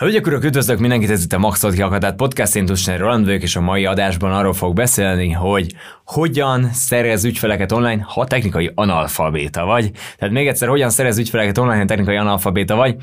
Hölgyek, urak, üdvözlök mindenkit, ez itt a Max Okikada podcast, én Roland vagyok, és a mai adásban arról fog beszélni, hogy hogyan szerez ügyfeleket online, ha technikai analfabéta vagy. Tehát még egyszer, hogyan szerez ügyfeleket online, ha technikai analfabéta vagy.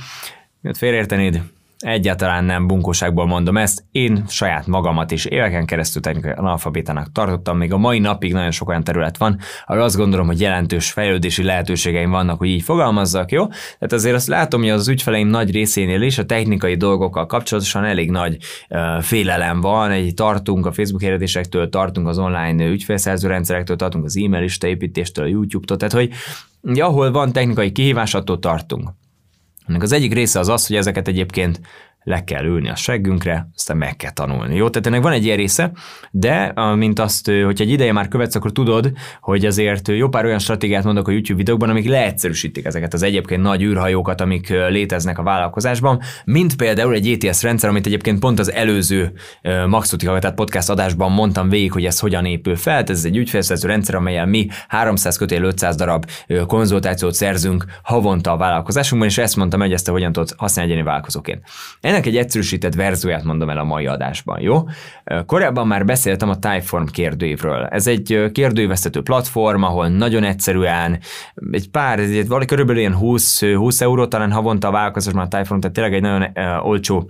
Miért félreértenéd? Egyáltalán nem bunkóságból mondom ezt, én saját magamat is éveken keresztül technikai analfabétának tartottam, még a mai napig nagyon sok olyan terület van, ahol azt gondolom, hogy jelentős fejlődési lehetőségeim vannak, hogy így fogalmazzak, jó? Tehát azért azt látom, hogy az ügyfeleim nagy részénél is a technikai dolgokkal kapcsolatosan elég nagy félelem van, tartunk a Facebook hirdetésektől, tartunk az online ügyfélszerző rendszerektől, tartunk az e-mail listaépítéstől, a YouTube-tól, tehát hogy ahol van technikai kihívás, attól tartunk. Ennek az egyik része az az, hogy ezeket egyébként le kell ülni a seggünkre, aztán meg kell tanulni. Jó, tehát ennek van egy ilyen része, de mint azt, hogyha egy ideje már követsz, akkor tudod, hogy azért jó pár olyan stratégiát mondok a YouTube videókban, amik leegyszerűsítik ezeket az egyébként nagy űrhajókat, amik léteznek a vállalkozásban, mint például egy ETS rendszer, amit egyébként pont az előző Max Okikada podcast adásban mondtam végig, hogy ez hogyan épül fel. Ez egy ügyfélszerző rendszer, amelyel mi 300-500 darab konzultációt szerzünk havonta a vállalkozásunkban, és ezt mondtam, hogy ezt hogyan tudod használni egyéni vállalkozóként. Ennek egy egyszerűsített verzióját mondom el a mai adásban, jó? Korábban már beszéltem a Typeform kérdőívről. Ez egy kérdőívesztető platform, ahol nagyon egyszerűen egy pár, körülbelül ilyen 20 euró talán havonta a vállalkozásban a Typeform, tehát tényleg egy nagyon olcsó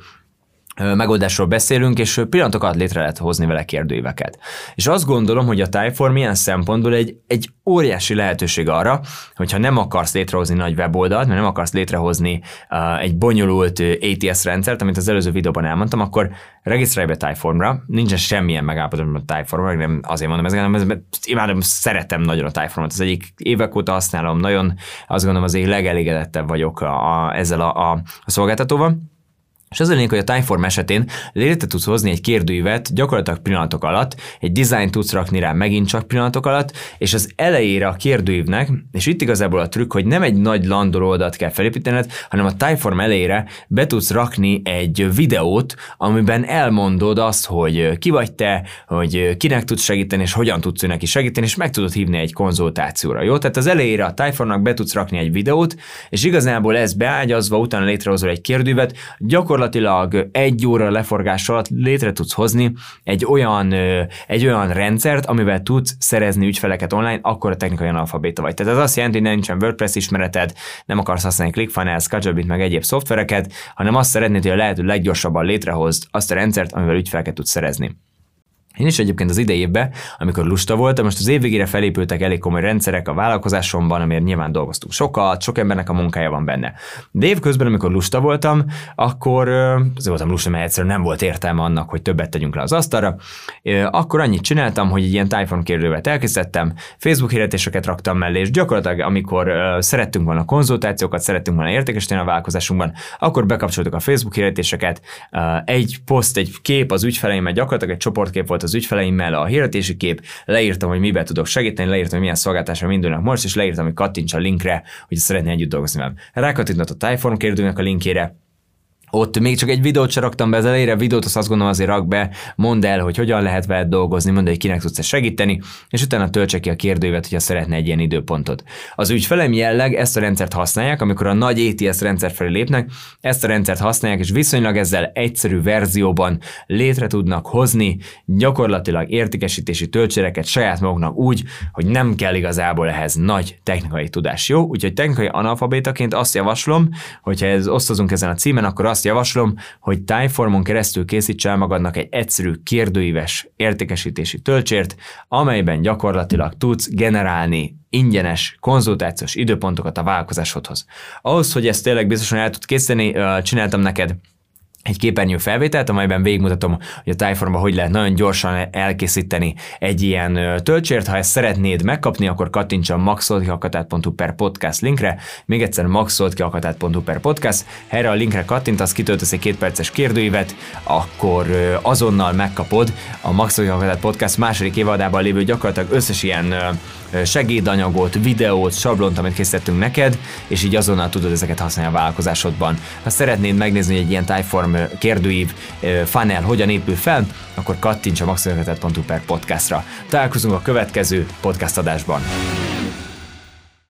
megoldásról beszélünk, és pillanatokat létre lehet hozni vele kérdőíveket. És azt gondolom, hogy a Typeform ilyen szempontból egy óriási lehetőség arra, hogyha nem akarsz létrehozni nagy weboldalt, mert nem akarsz létrehozni egy bonyolult ETS rendszert, amit az előző videóban elmondtam, akkor regisztrálj be Typeformra, nincsen semmilyen megállapodom a Typeformra, nem azért mondom ezeket, hanem imádom, szeretem nagyon a Typeformot, ez egyik évek óta használom, nagyon azt gondolom, az egyik legelégedettebb vagyok ezzel a szolgáltatóval. És az a lényeg, hogy a Typeform esetén létre tudsz hozni egy kérdőívet gyakorlatilag pillanatok alatt, egy dizájnt tudsz rakni rá megint csak pillanatok alatt, és az elejére a kérdőívnek, és itt igazából a trükk, hogy nem egy nagy landoló oldalt kell felépítened, hanem a Typeform elejére be tudsz rakni egy videót, amiben elmondod azt, hogy ki vagy te, hogy kinek tudsz segíteni, és hogyan tudsz neki segíteni, és meg tudod hívni egy konzultációra, jó? Tehát az elejére a Typeformnak be tudsz rakni egy videót, és igazából ez beágyazva, utána létrehozol egy kérdőívet, gyakorlatilag egy óra leforgás alatt létre tudsz hozni egy olyan rendszert, amivel tudsz szerezni ügyfeleket online, akkor a technikai analfabéta vagy. Tehát ez azt jelenti, hogy nincsen WordPress ismereted, nem akarsz használni ClickFunnels, Kajabit, meg egyéb szoftvereket, hanem azt szeretnéd, hogy a lehető leggyorsabban létrehozd azt a rendszert, amivel ügyfeleket tudsz szerezni. Én is egyébként az idei évben, amikor lusta voltam, most az év végére felépültek elég komoly rendszerek a vállalkozásomban, amiért nyilván dolgoztunk sokat, sok embernek a munkája van benne. De évközben, amikor lusta voltam, akkor azért voltam lusta, mert egyszerűen nem volt értelme annak, hogy többet tegyünk le az asztalra. Akkor annyit csináltam, hogy egy ilyen Typeform kérdővet elkészítettem, Facebook hirdetéseket raktam mellé, és gyakorlatilag amikor szerettünk volna konzultációkat, szerettünk volna értékesíteni a vállalkozásunkban, akkor bekapcsoltuk a Facebook hirdetéseket, egy poszt, egy kép az ügyfeleimmel, gyakorlatilag egy csoportkép volt az ügyfeleimmel, a hirdetési kép, leírtam, hogy miben tudok segíteni, leírtam, hogy milyen szolgáltásra indulnak most, és leírtam, hogy kattints a linkre, hogy szeretné együtt dolgozni velem. Rákattintott a Typeform kérdőnek a linkjére, ott még csak egy videót se raktam be az elejére, videót azt gondolom azért rak be, mondd el, hogy hogyan lehet veled dolgozni, mondd el, hogy kinek tudsz segíteni, és utána töltse ki a kérdőívet, hogyha szeretne egy ilyen időpontot. Az ügyfelem jelleg ezt a rendszert használják, amikor a nagy ETS rendszer felé lépnek, ezt a rendszert használják, és viszonylag ezzel egyszerű verzióban létre tudnak hozni gyakorlatilag értékesítési töltséreket saját maguknak úgy, hogy nem kell igazából ehhez nagy technikai tudás. Jó? Úgyhogy technikai analfabétaként azt javaslom, hogyha osztozunk ezen a címen, akkor azt javaslom, hogy Typeformon keresztül készíts el magadnak egy egyszerű kérdőíves értékesítési töltsért, amelyben gyakorlatilag tudsz generálni ingyenes konzultációs időpontokat a vállalkozásodhoz. Ahhoz, hogy ezt tényleg biztosan el tud készíteni, csináltam neked egy képernyő felvételt, amelyben végigmutatom, hogy a Typeformban hogy lehet nagyon gyorsan elkészíteni egy ilyen töltsért. Ha ezt szeretnéd megkapni, akkor kattints a maxoltakat.hu/podcast linkre, még egyszer maxoltakat.hu/podcast, erre a linkre kattintasz, kitöltesz egy 2 perces kérdőívet, akkor azonnal megkapod a Max Okikada podcast második évadában lévő gyakorlatilag összes ilyen segédanyagot, videót, sablont, amit készítettünk neked, és így azonnal tudod ezeket használni a vállalkozásodban. Ha szeretnéd megnézni, hogy egy ilyen Typeform kérdőív funnel hogyan épül fel, akkor kattints a maximumvetet.hu/podcastra. Találkozunk a következő podcast adásban.